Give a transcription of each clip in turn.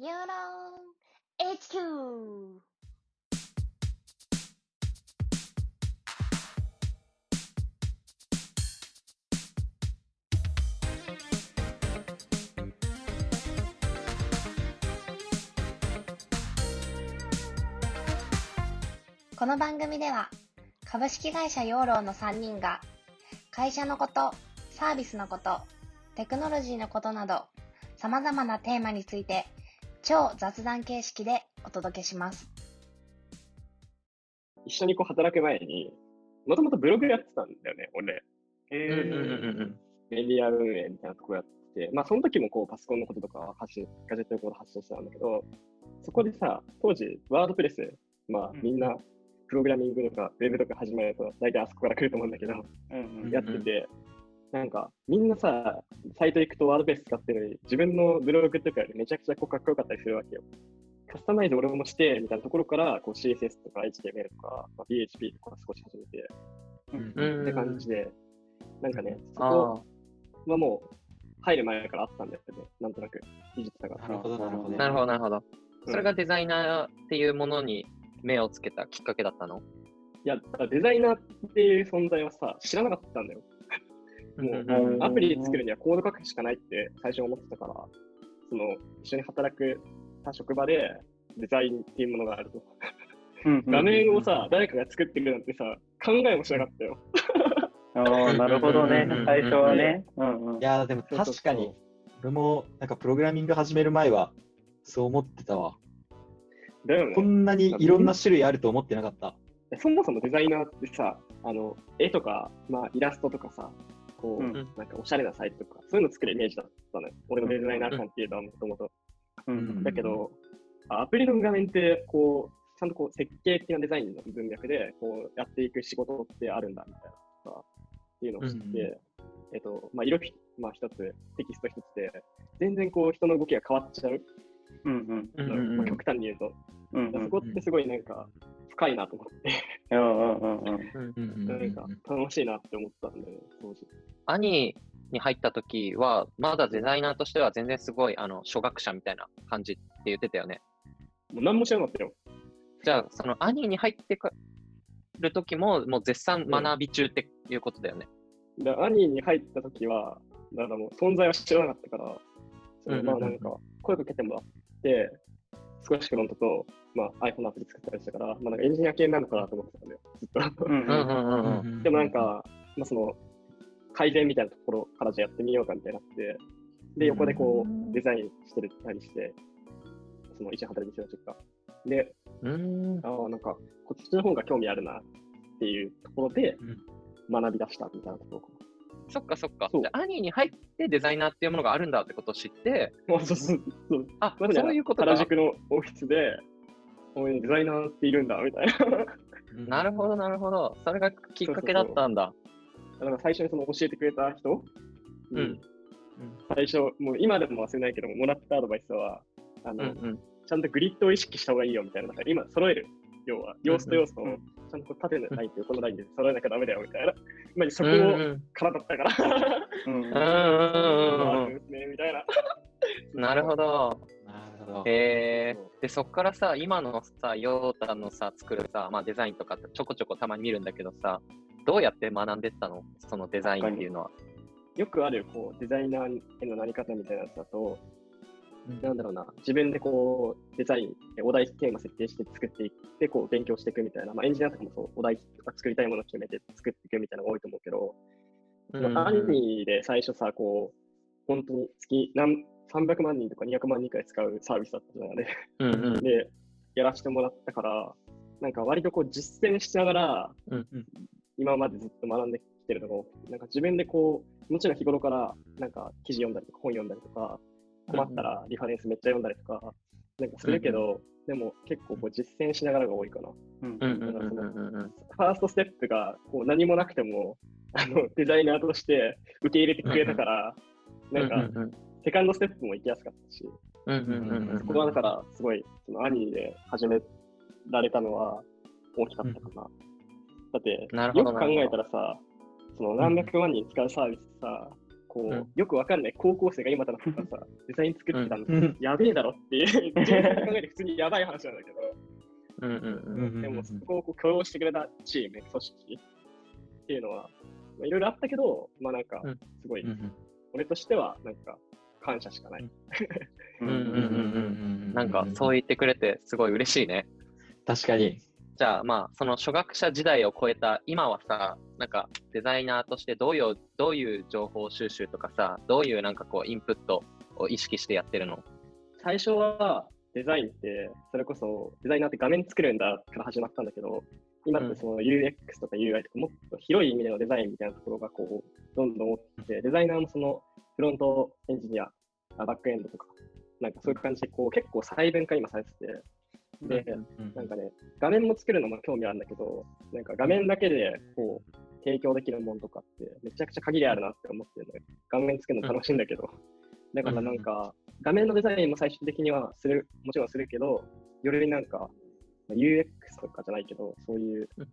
ヨーロー HQ。 この番組では株式会社ヨーローの3人が会社のこと、サービスのこと、テクノロジーのことなど様々なテーマについて超雑談形式でお届けします。一緒に働く前にもともとブログやってたんだよね、俺。メディア運営みたいなとこやってて、その時もパソコンのこととか発信、ガジェットのこと発信してたんだけど、そこでさ、当時ワードプレス、みんなプログラミングとかウェブとか始まると大体あそこから来ると思うんだけど、やってて、なんかみんなさ、サイト行くとワードプレス使ってるのに自分のブログとかよりめちゃくちゃかっこよかったりするわけよ。カスタマイズ俺もしてみたいなところからCSS とか HTML とか、PHP とか少し始めて、って感じで、なんかね、そこはもう入る前からあったんだよね、なんとなく技術だから。なるほど。それがデザイナーっていうものに目をつけたきっかけだったの？いや、デザイナーっていう存在はさ、知らなかったんだよ。もうアプリ作るにはコード書くしかないって最初思ってたから、その一緒に働く他職場でデザインっていうものがあると画面をさ、誰かが作ってくるなんてさ、考えもしなかったよ。なるほどね、最初はね。いや、でも確かに俺もなんかプログラミング始める前はそう思ってたわ。だよね、こんなにいろんな種類あると思ってなかった。そもそもデザイナーってさ、絵とか、イラストとかさ、なんかおしゃれなサイトとかそういうの作るイメージだったのよ、俺のデザイナー感っていうのはもともと。だけどアプリの画面ってちゃんと設計的なデザインの文脈でやっていく仕事ってあるんだみたいなさ、っていうのを知って、色一つ、テキスト一つで全然人の動きが変わっちゃう、極端に言うと、そこってすごいなんか深いなと思ってなんか楽しいなって思ったんで、当時。兄に入った時はまだデザイナーとしては全然すごい初学者みたいな感じって言ってたよね。もう何も知らなかったよ。じゃあその兄に入ってくる時ももう絶賛学び中っていうことだよね。だから兄に入った時はだからもう存在は知らなかったから、それなんか声かけてもらって少しフロントと、iPhone アプリ作ったりしたから、なんかエンジニア系なのかなと思ってたんだよ、ずっと。でもなんか、その改善みたいなところからじゃやってみようかみたいになって、で、横でデザインしてたりして、その一応働きしてたりで、なんかこっちの方が興味あるなっていうところで学び出したみたいなところかな。そっかそっか。で、兄に入ってデザイナーっていうものがあるんだってことを知って、そういうことか。原宿のオフィスで、デザイナーっているんだみたいな。なるほど。それがきっかけだったんだ。だから最初にその教えてくれた人、最初もう今でも忘れないけどもらったアドバイスは、ちゃんとグリッドを意識した方がいいよみたいな。今揃える。要は要素と要素をちゃんと縦のラインと横のラインで揃えなきゃダメだよみたいな。まあそこからだったから。なるほど。でそっからさ、今のさヨータのさ作るさ、デザインとかちょこちょこたまに見るんだけどさ、どうやって学んでったの、そのデザインっていうのは。よくあるデザイナーへのなり方みたいなやつだと。なんだろうな、自分でデザイン、お題テーマ設定して作っていって勉強していくみたいな、エンジニアとかもそう、お題とか作りたいものを決めて作っていくみたいなのが多いと思うけど、アニで最初さ、本当に月300万人とか200万人くらい使うサービスだったじゃないですか。で、やらせてもらったから、なんか割と実践しながら、今までずっと学んできてるのが多くて、なんか自分でもちろん日頃からなんか記事読んだりとか本読んだりとか、困ったらリファレンスめっちゃ読んだりとかなんかするけど、でも結構実践しながらが多いかな。ファーストステップが何もなくてもデザイナーとして受け入れてくれたから、なんかセカンドステップも行きやすかったし、そこはだからすごいその兄で始められたのは大きかったかな。だってよく考えたらさ、その何百万人使うサービスさ、こう、うん、よくわかんない高校生が今だったらさ、デザイン作ってたんですよ、うん、やべえだろっていう、考えて普通にやばい話なんだけど、うんうんうん、でもそこをこう許容してくれたチーム、組織っていうのは、まあ、いろいろあったけど、まあなんかすごい、うんうん、俺としてはなんか感謝しかない。なんかそう言ってくれてすごい嬉しいね。確かに。じゃあまあその初学者時代を超えた今はさ、なんかデザイナーとしてどういう情報収集とかさ、どういうなんかこうインプットを意識してやってるの？最初はデザインってそれこそデザイナーって画面作るんだから始まったんだけど、今ってその UX とか UI とかもっと広い意味でのデザインみたいなところがこうどんどん大きくて、デザイナーもそのフロントエンジニア、バックエンドとかなんかそういう感じでこう結構細分化今されてて。で、なんかね、画面も作るのも興味あるんだけど、なんか画面だけでこう提供できるものとかってめちゃくちゃ限りあるなって思ってるので、画面作るの楽しいんだけど、だからなんか画面のデザインも最終的にはする、もちろんするけど、よりなんか UX とかじゃないけど、そういう例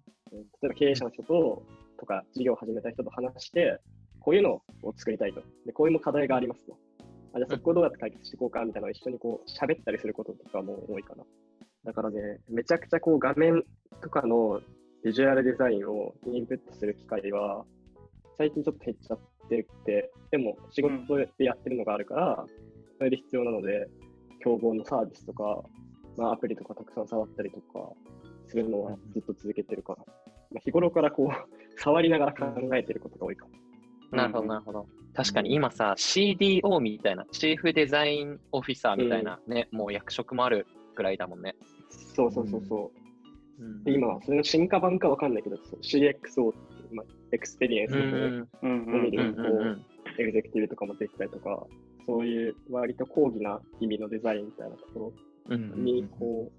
えば経営者の人とか事業を始めた人と話して、こういうのを作りたいと、でこういう課題がありますと、あ、じゃあそこをどうやって解決していこうかみたいなのを一緒にこう喋ったりすることとかも多いかな。だからね、めちゃくちゃこう画面とかのビジュアルデザインをインプットする機会は最近ちょっと減っちゃってるって、でも仕事でやってるのがあるからそれで必要なので、競合のサービスとか、まあ、アプリとかたくさん触ったりとかするのはずっと続けてるから、まあ、日頃からこう触りながら考えてることが多いかも。なるほどなるほど。確かに今さ CDO みたいな、チーフデザインオフィサーみたいなね、もう役職もあるくらいだもんね。そうそうそうそう、うん、で今それの進化版か分かんないけど、CXO っていう、まあ、エクスペリエンスとかを見るとエグゼクティブとかもできたりとか、そういう割と高貴な意味のデザインみたいなところにこう、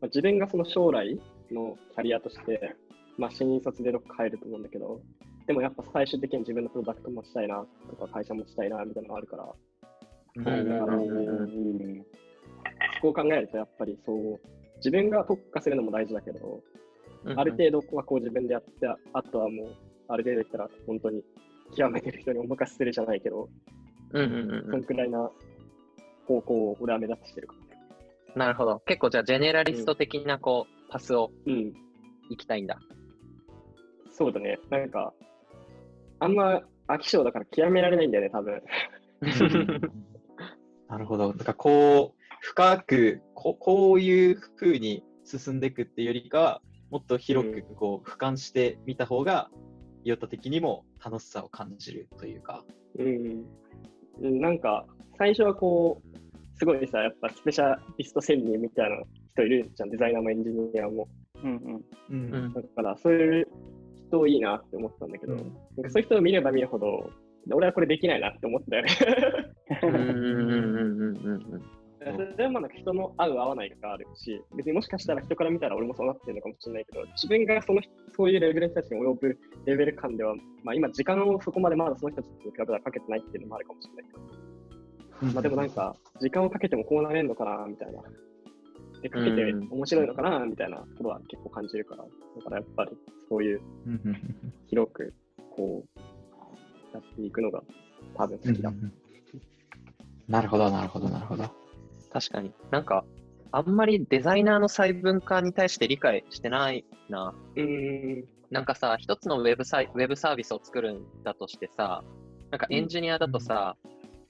まあ、自分がその将来のキャリアとして、まあ、新卒でどっか入ると思うんだけど、でもやっぱ最終的に自分のプロダクトもしたいなとか会社もしたいなみたいなのがあるから、そこを考えるとやっぱりそう自分が特化するのも大事だけど、ある程度はこう自分でやって、あとはもうある程度いったら本当に極めてる人にお任せするじゃないけど、そのくらいな方向を俺は目指してるから。なるほど。結構じゃあジェネラリスト的なこう、パスをいきたいんだ。そうだね。なんかあんま飽き性だから極められないんだよね多分。なるほど。なんかこう深く こういう風に進んでいくっていうよりかは、もっと広くこう俯瞰してみた方がヨタ的にも楽しさを感じるというか、なんか最初はこうすごいさ、やっぱスペシャリスト専任みたいな人いるじゃん、デザイナーもエンジニアも、だからそういう人いいなって思ったんだけど、なんかそういう人を見れば見るほど俺はこれできないなって思ったよね。それはまあなんか人の合う合わないがあるし、別にもしかしたら人から見たら俺もそうなってるのかもしれないけど、自分がそういうレベルの人たちに及ぶレベル感では、まあ、今時間をそこまでまだその人たちと比べたらかけてないっていうのもあるかもしれないけど、まあ、でもなんか時間をかけてもこうなれるのかなみたいなで、かけて面白いのかなみたいなことは結構感じるから、だからやっぱりそういう広くこうやっていくのが多分好きだ。なるほどなるほどなるほど。確かになんかあんまりデザイナーの細分化に対して理解してないな。なんかさ、一つのウェブサービスを作るんだとしてさ、なんかエンジニアだとさ、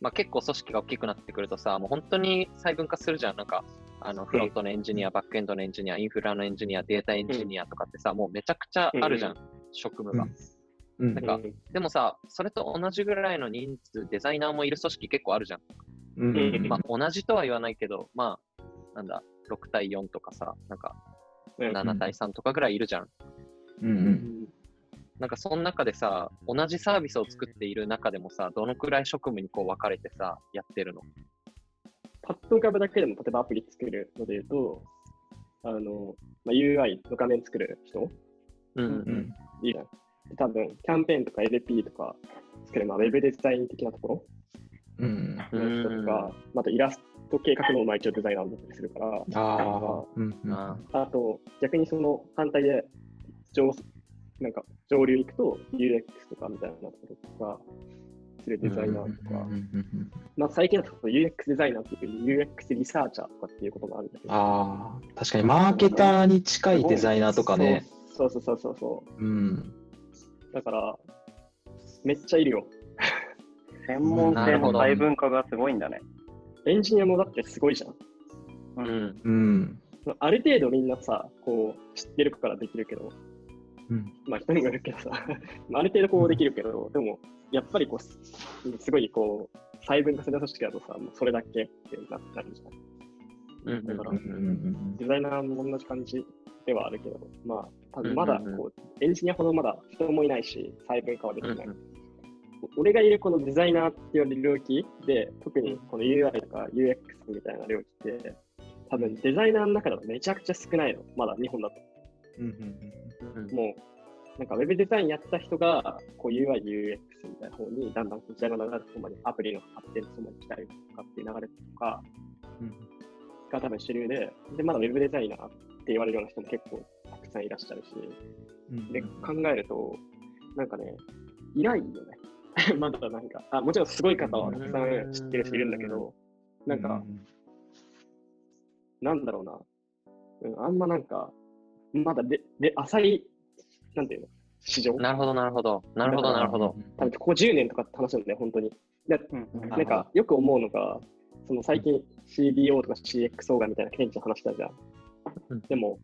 まあ、結構組織が大きくなってくるとさ、もう本当に細分化するじゃん。なんかあのフロントのエンジニア、バックエンドのエンジニア、インフラのエンジニア、データエンジニアとかってさ、もうめちゃくちゃあるじゃん、職務が。なんかでもさ、それと同じぐらいの人数デザイナーもいる組織結構あるじゃん。まあ、同じとは言わないけど、まあ、なんだ、6対4とかさ、なんか、7対3とかぐらいいるじゃん。なんか、その中でさ、同じサービスを作っている中でもさ、どのくらい職務にこう分かれてさ、やってるの？パッと浮かぶだけでも、例えばアプリ作るので言うと、まあ、UI の画面作る人、いいじゃん。多分、キャンペーンとか LP とか作る、まあ、ウェブデザイン的なところ。とか、またイラスト計画のまあ一応デザイナーを持ったりするから、あと逆にその反対でなんか上流行くと UX とかみたいなところとか、するデザイナーとか、まあ、最近だと UX デザイナーっていう UX リサーチャーとかっていうこともあるんだけど、ああ、確かにマーケターに近いデザイナーとかね。そうそうそうそうそう、うん、だからめっちゃいるよ。専門性の大分化がすごいんだね。エンジニアもだってすごいじゃん。うんうん、ある程度みんなさ、こう知ってるからできるけど、うん、まあ人にもよるけどさ、ある程度こうできるけど、うん、でもやっぱりこうすごいこう細分化する組織だとさ、もうそれだけってなったりじゃん。うん、だから、うんうん、デザイナーも同じ感じではあるけど、まあ多分まだこう、うんうん、エンジニアほどまだ人もいないし細分化はできない。うんうん、俺がいるこのデザイナーって言われる領域で、特にこの UI とか UX みたいな領域って多分デザイナーの中でもめちゃくちゃ少ないの、まだ日本だと。もうなんかウェブデザインやった人がこう UI、UX みたいな方にだんだんこちらの流れとまでアプリの発展とまで来たりとかっていう流れとかが多分主流で、でまだウェブデザイナーって言われるような人も結構たくさんいらっしゃるし、で考えるとなんかね、いないよね。まだなんか、あ、もちろんすごい方はたくさん知ってる人いるんだけど、なんか、なんだろうな、あんまなんか、まだで浅い、なんていうの、市場。なるほど、なるほど、なるほど、なるほど。多分ここ10年とかって話なんだよ、本当に。なんか、よく思うのが、その最近 CDO とか CXO がみたいな検知の話だじゃん。でも、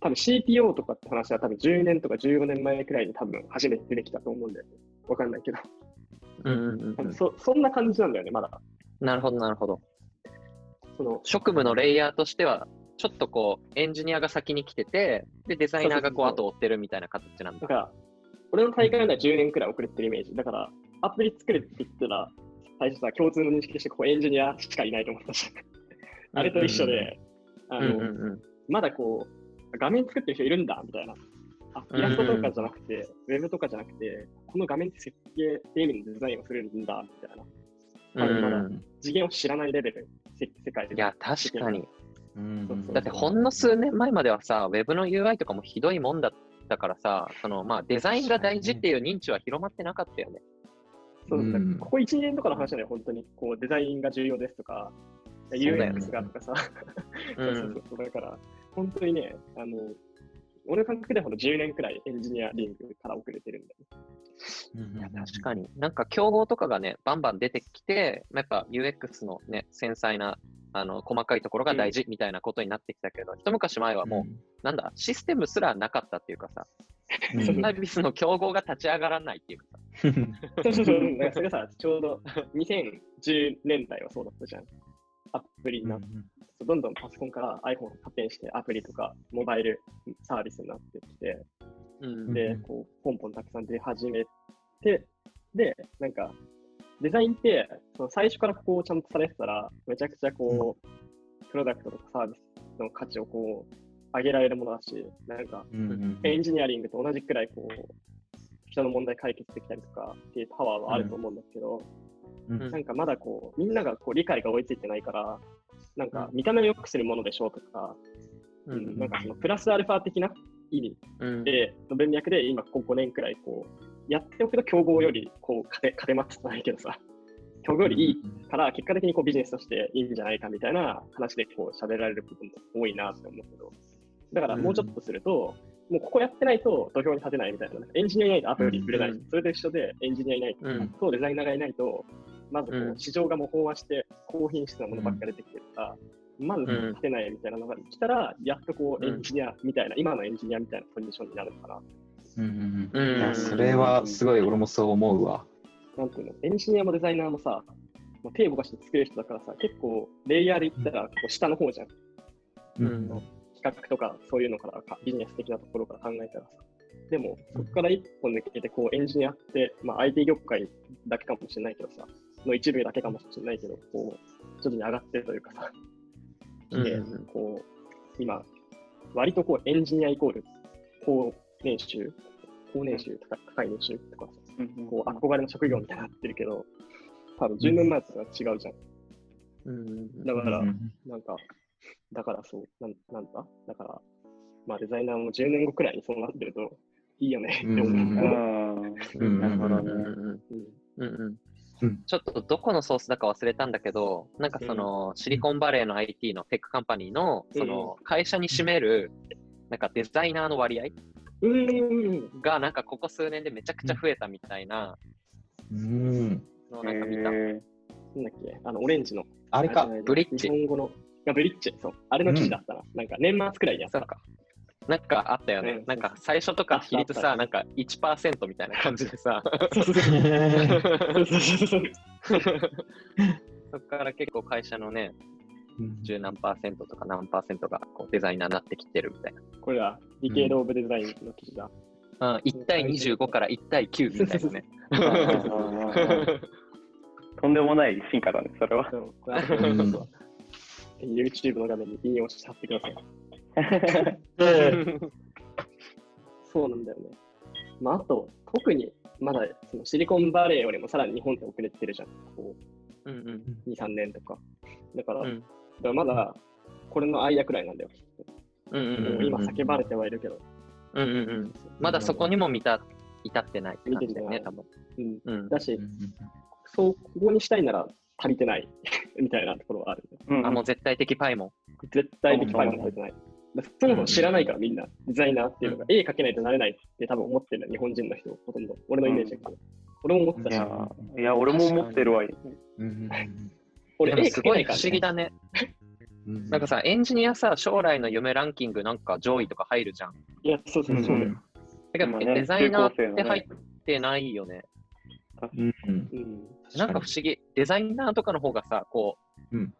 多分 CTO とかって話は多分10年とか15年前くらいに多分初めて出てきたと思うんだよね。わかんないけど、そんな感じなんだよね、まだ。なるほどなるほど。その職務のレイヤーとしてはちょっとこうエンジニアが先に来てて、でデザイナーがこう後を追ってるみたいな形なんだ。だから俺の大会では10年くらい遅れてるイメージだから、アプリ作るって言ったら最初さ、共通の認識としてこうエンジニアしかいないと思ったしあれと一緒で、まだこう画面作ってる人いるんだみたいな、イラストとかじゃなくて、ウェブとかじゃなくて、この画面設計っていう意味のデザインをするんだみたいな。まだ次元を知らないレベル、世界で。いや、確かに。だってほんの数年前まではさ、ウェブの UI とかもひどいもんだったからさ、そのまあデザインが大事っていう認知は広まってなかったよね。そうだ、ここ1年とかの話だよ、本当にこうデザインが重要ですとか、UX がとかさ、そうだから本当にね、俺の感覚では10年くらいエンジニアリングから遅れてるんだよね。いや確かに、なんか競合とかがね、バンバン出てきて、やっぱ UX のね、繊細な細かいところが大事みたいなことになってきたけど、一昔前はもう、なんだ、システムすらなかったっていうかさ、サービスの競合が立ち上がらないっていうかさ。なんかそれさ、ちょうど2010年代はそうだったじゃん。アプリになって、どんどんパソコンから iPhone を発展してアプリとかモバイルサービスになってきて、でこうポンポンたくさん出始めて、でなんかデザインってその最初からこうちゃんとされてたら、めちゃくちゃこう、プロダクトとかサービスの価値をこう上げられるものだし、なんかエンジニアリングと同じくらいこう人の問題解決できたりとかっていうパワーはあると思うんですけど、なんかまだこうみんながこう理解が追いついてないから、なんか見た目を良くするものでしょうとか、なんかそのプラスアルファ的な意味で、の文脈で今ここ5年くらいこうやっておくと、競合よりこう勝てますじゃないけどさ、競合よりいいから結果的にこうビジネスとしていいんじゃないかみたいな話でこう喋られることも多いなって思うけど、だからもうちょっとすると、もうここやってないと土俵に立てないみたいな、エンジニアいないとアプリ売れない、それと一緒でエンジニアいないとデザイナーがいないと、まずこう市場がもう飽和して高品質なものばっかり出てきてるから、まず勝てないみたいなのが来たら、やっとこうエンジニアみたいな、今のエンジニアみたいなポジションになるかな。いやそれはすごい、俺もそう思うわ。なんていうの、エンジニアもデザイナーもさ、もう手を動かして作る人だからさ、結構レイヤーでいったらこう下の方じゃん。企画とかそういうのからか、ビジネス的なところから考えたらさ。でもそこから一本抜けて、こうエンジニアって、まあ、IT 業界だけかもしれないけどさ、の一部だけかもしれないけど、こう徐々に上がってるというかさ、でこう今割とこうエンジニアイコール高年収とか高い年収とかさ、こう憧れの職業みたいになってるけど、多分10年前とは違うじゃん。だからなんか、だからそうなんだ、だからまあデザイナーも10年後くらいにそうなってるといいよねって思う。なるほどね。うんうん、ちょっとどこのソースだか忘れたんだけど、なんかそのシリコンバレーの IT のテックカンパニーのその会社に占めるなんかデザイナーの割合がなんかここ数年でめちゃくちゃ増えたみたいなのなんか見た。なんだっけ、あのオレンジのあれか、ブリッジ、日本語のブリッジ、そうあれの記事だったな、うん、なんか年末くらいにやったか。なんかあったよね、なんか最初とか比率さ、なんか 1% みたいな感じでさ、そこから結構会社のね、10何%とか何%がこうデザイナーになってきてるみたいな。これはディケードオブデザインの記事だ。うん、1対25から1対9みたいなね。とんでもない進化だね、それは。YouTube の画面に引用して貼ってください。そうなんだよね。まあ、あと特にまだそのシリコンバレーよりもさらに日本って遅れてるじゃん、こう、うんうん、2、3年とかだから、うん、だからまだこれの間くらいなんだよ、うんうんうんうん、今叫ばれてはいるけど、うんうんうん、まだそこにも至ってないって感じだよね、多分、うんうん、だし、うん、そうここにしたいなら足りてないみたいなところはある、うんうん、あ、もう絶対的パイも絶対的パイも足りてない、そもそも知らないからみんなデザイナーっていうのが絵描けないとなれないって多分思ってるの、日本人の人ほとんど、俺のイメージだけど、うん、俺も思ってたし、いや俺も思ってるわ、うん、俺絵描けないから、ね、でもすごい不思議だね。なんかさ、エンジニアさ、将来の夢ランキングなんか上位とか入るじゃん。いや、そうそうそう、うん、だけど、ね、デザイナーって入ってないよね、うんうん、なんか不思議、デザイナーとかの方がさ、こう、うん、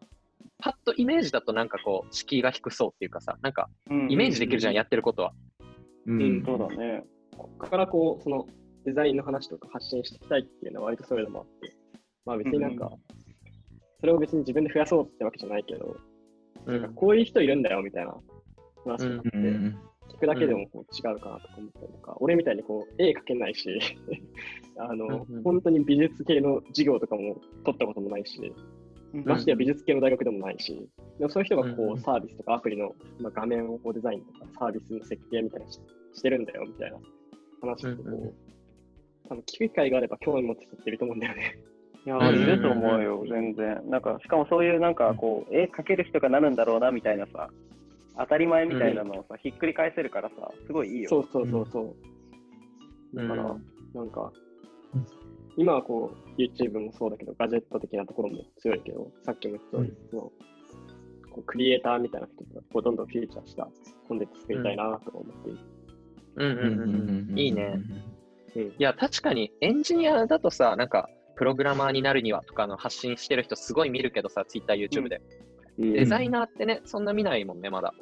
パッとイメージだとなんかこう敷居が低そうっていうかさ、なんかイメージできるじゃん、うんうんうん、やってることは、うん、うん、そうだね。ここからこうそのデザインの話とか発信していきたいっていうのは割とそういうのもあって、まあ別になんか、うん、それを別に自分で増やそうってわけじゃないけど、うん、なんかこういう人いるんだよみたいな話とかって、うんうん、聞くだけでもこう違うかなとか思ったりとか、うん、俺みたいにこう絵描けないしうんうん、本当に美術系の授業とかも取ったこともないし、ましてや美術系の大学でもないし、でもそういう人がこうサービスとかアプリの、まあ、画面をこうデザインとかサービスの設計みたいなしてるんだよみたいな話ってこう、うんうん、多分機会があれば興味持って撮ってると思うんだよね。いや、いると思うよ、全然。なんかしかもそういうなんかこう絵描ける人がなるんだろうなみたいなさ、当たり前みたいなのをさ、うん、ひっくり返せるからさ、すごいいいよ。そうそうそうそう。だから、なんか、今はこう YouTube もそうだけどガジェット的なところも強いけど、さっきも言ったその、うん、こうクリエイターみたいな人とかこうどんどんフィーチャーしたコンテンツ作りたいなと思っている。うんうんうん、いいね、うん、いや確かにエンジニアだとさ、なんかプログラマーになるにはとかの発信してる人すごい見るけどさ、 Twitter、YouTube で、うん、デザイナーってね、そんな見ないもんね、まだ、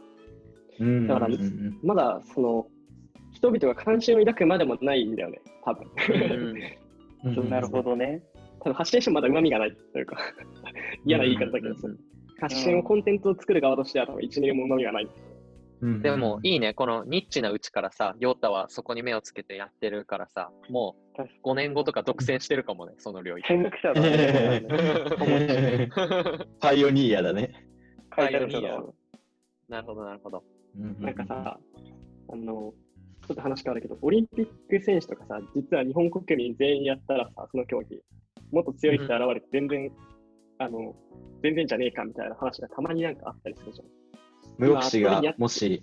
うん、だから、うん、まだその人々が関心を抱くまでもないんだよね、多分、うんなるほどね。多分発信してもまだ旨味がないというか嫌な言い方だけど、うん、発信をコンテンツを作る側としては多分1ミリも旨味がない、うん、でもいいね、このニッチなうちからさ、ヨータはそこに目をつけてやってるからさ、もう5年後とか独占してるかもね、その領域。先駆者だね。パイオニアだね。パイオニア。なるほどなるほど、うん、なんかさ、ちょっと話変わるけど、オリンピック選手とかさ、実は日本国民全員やったらさ、その競技もっと強い人現れて全然、うん、全然じゃねえかみたいな話がたまになんかあったりするじゃん。室伏がもし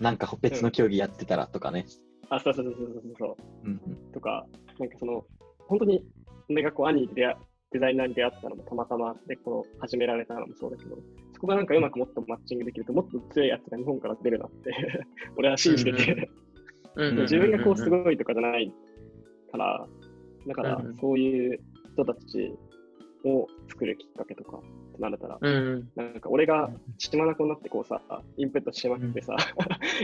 なんか別の競技やってたらとかね、うん、あ、そうそうそうそうそう、うんうん、とか、なんかその本当に俺がこう兄にデザイナーに出会ったのもたまたまで、こう始められたのもそうだけど、そこがなんかうまくもっとマッチングできると、もっと強いやつが日本から出るなって俺は信じてて、うん、自分がこうすごいとかじゃないから、だからそういう人たちを作るきっかけとかってなれたら、なんか俺が血眼になってこうさ、インプットしまくってさ、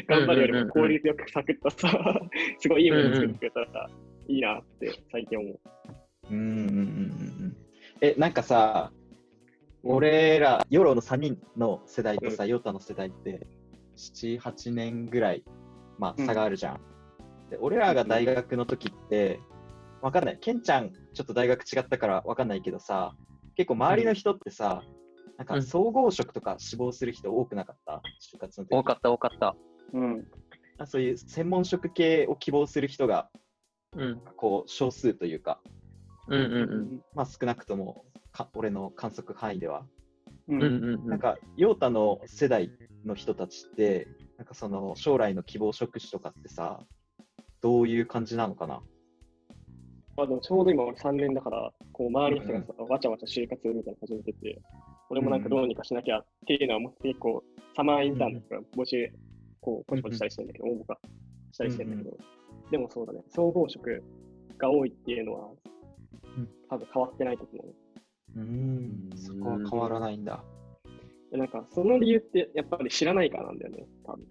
頑張るよりも効率よくサクッとさ、すごいいいもの作ってくれたらいいなって最近思う。なんかさ、俺ら、ヨロの3人の世代とさ、ヨタの世代って7、8年ぐらい、まあ、差があるじゃん、うん、で俺らが大学の時ってわかんない、ケンちゃんちょっと大学違ったからわかんないけどさ、結構周りの人ってさ、うん、なんか総合職とか志望する人多くなかった？就活の時多かった多かった、うん、そういう専門職系を希望する人が、うん、こう少数というか、うんうんうん、まあ少なくとも俺の観測範囲では、うんうんうん、なんかヨータの世代の人たちってなんかその将来の希望職種とかってさどういう感じなのかな。まあ、でもちょうど今俺3年だからこう周りの人がさ、うん、わちゃわちゃ就活みたいなの始めてて俺もなんかどうにかしなきゃっていうのは思って結構サマーインターンとか募集こうポチポチしたりしてるんだけど、うんうん、応募がしたりしてるんだけど、うんうん、でもそうだね総合職が多いっていうのは多分変わってないと思う、うん、そこは変わらないんだ。なんかその理由ってやっぱり知らないからなんだよね多分。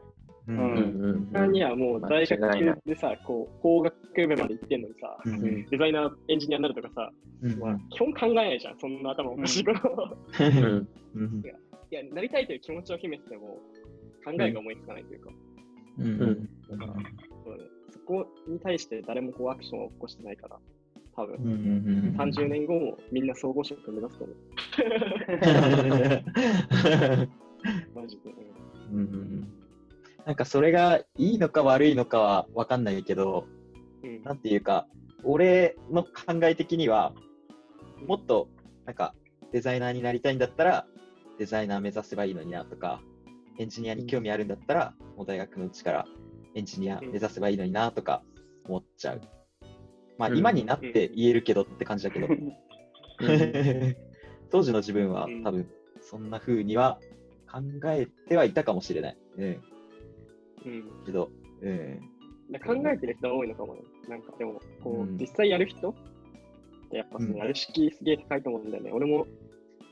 他にはもう大学でさこう工学部まで行ってんのにさ、うん、デザイナーエンジニアになるとかさ、うんまあ、基本考えないじゃんそんな頭おかしいこといやなりたいという気持ちを秘めてても考えが思いつかないというか、うんうん、そこに対して誰もこうアクションを起こしてないから多分、うんうんうん、30年後もみんな総合職を目指すと思うマジで、うんうん、なんかそれがいいのか悪いのかは分かんないけど、うん、なんていうか俺の考え的にはもっとなんかデザイナーになりたいんだったらデザイナー目指せばいいのになとかエンジニアに興味あるんだったらもう大学のうちからエンジニア目指せばいいのになとか思っちゃう。まあ、今になって言えるけどって感じだけど、うん、当時の自分は多分そんな風には考えてはいたかもしれない、うんうん、けど、うん、考えてる人は多いのかもね。なんかでもこう実際やる人ってやっぱそのやる敷居すげえ高いと思うんだよね、うん、俺も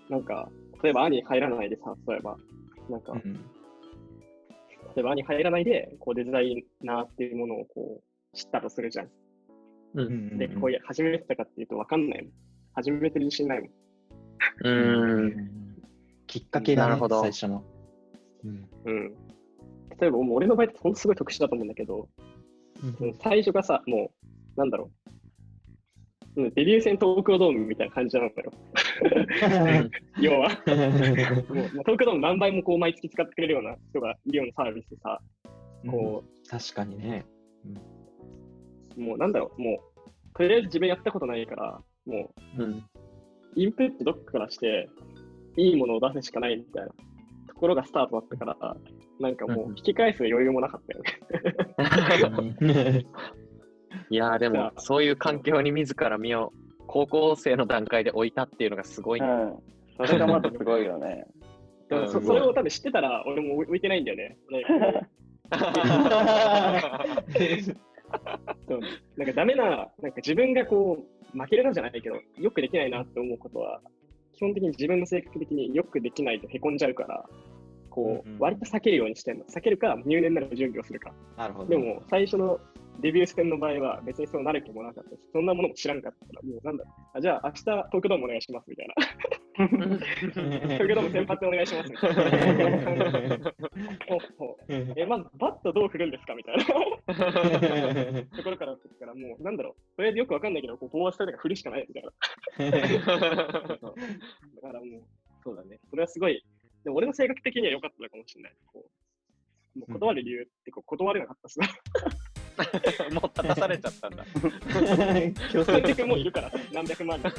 なんか例えば兄入らないでさ例えばなんか、うん、例えば兄入らないでこうデザイナーっていうものをこう知ったとするじゃん。うんうんうん、でこういう始めてたかっていうと分かんないもん。始めてる自信ないもん。きっかけが、ね、最初の、うんうん、例えばもう俺の場合ってほんとすごい特殊だと思うんだけど、うん、最初がさもうなんだろうデビュー戦東京ドームみたいな感じなんだよ要はもう東京ドーム何倍もこう毎月使ってくれるような人がいるようなサービスでさこう、うん、確かにね、うんもうなんだろう、もうとりあえず自分やったことないから、もう、うん、インプットどっからしていいものを出すしかないみたいなところがスタートだったから、なんかもう引き返す余裕もなかったよね。いやーでもそういう環境に自ら身を高校生の段階で置いたっていうのがすごい、ねうん。それがまたすごいよね。でも それを多分知ってたら俺も置いてないんだよね。そうなんかダメ なんか自分がこう負けるなじゃないけどよくできないなって思うことは基本的に自分の性格的によくできないとへこんじゃうからこう、うんうん、割と避けるようにしてるの。避けるか入念なる準備をするか。なるほど。でも最初のデビュー戦の場合は別にそうなる気もなかったしそんなものも知らんかったからもうなんだあじゃあ明日東京ドームお願いしますみたいな東京ドーム先発お願いしますみたいなまずバットどう振るんですかみたいなところからだったからもうなんだろうとりあえずよくわかんないけどこうボーアスタイルが振るしかないみたいなだからもうそうだねそれはすごいでも俺の性格的には良かったのかもしれないこうもう断る理由ってこう断れなかったしなもう立たされちゃったんだ結局もういるから何百万人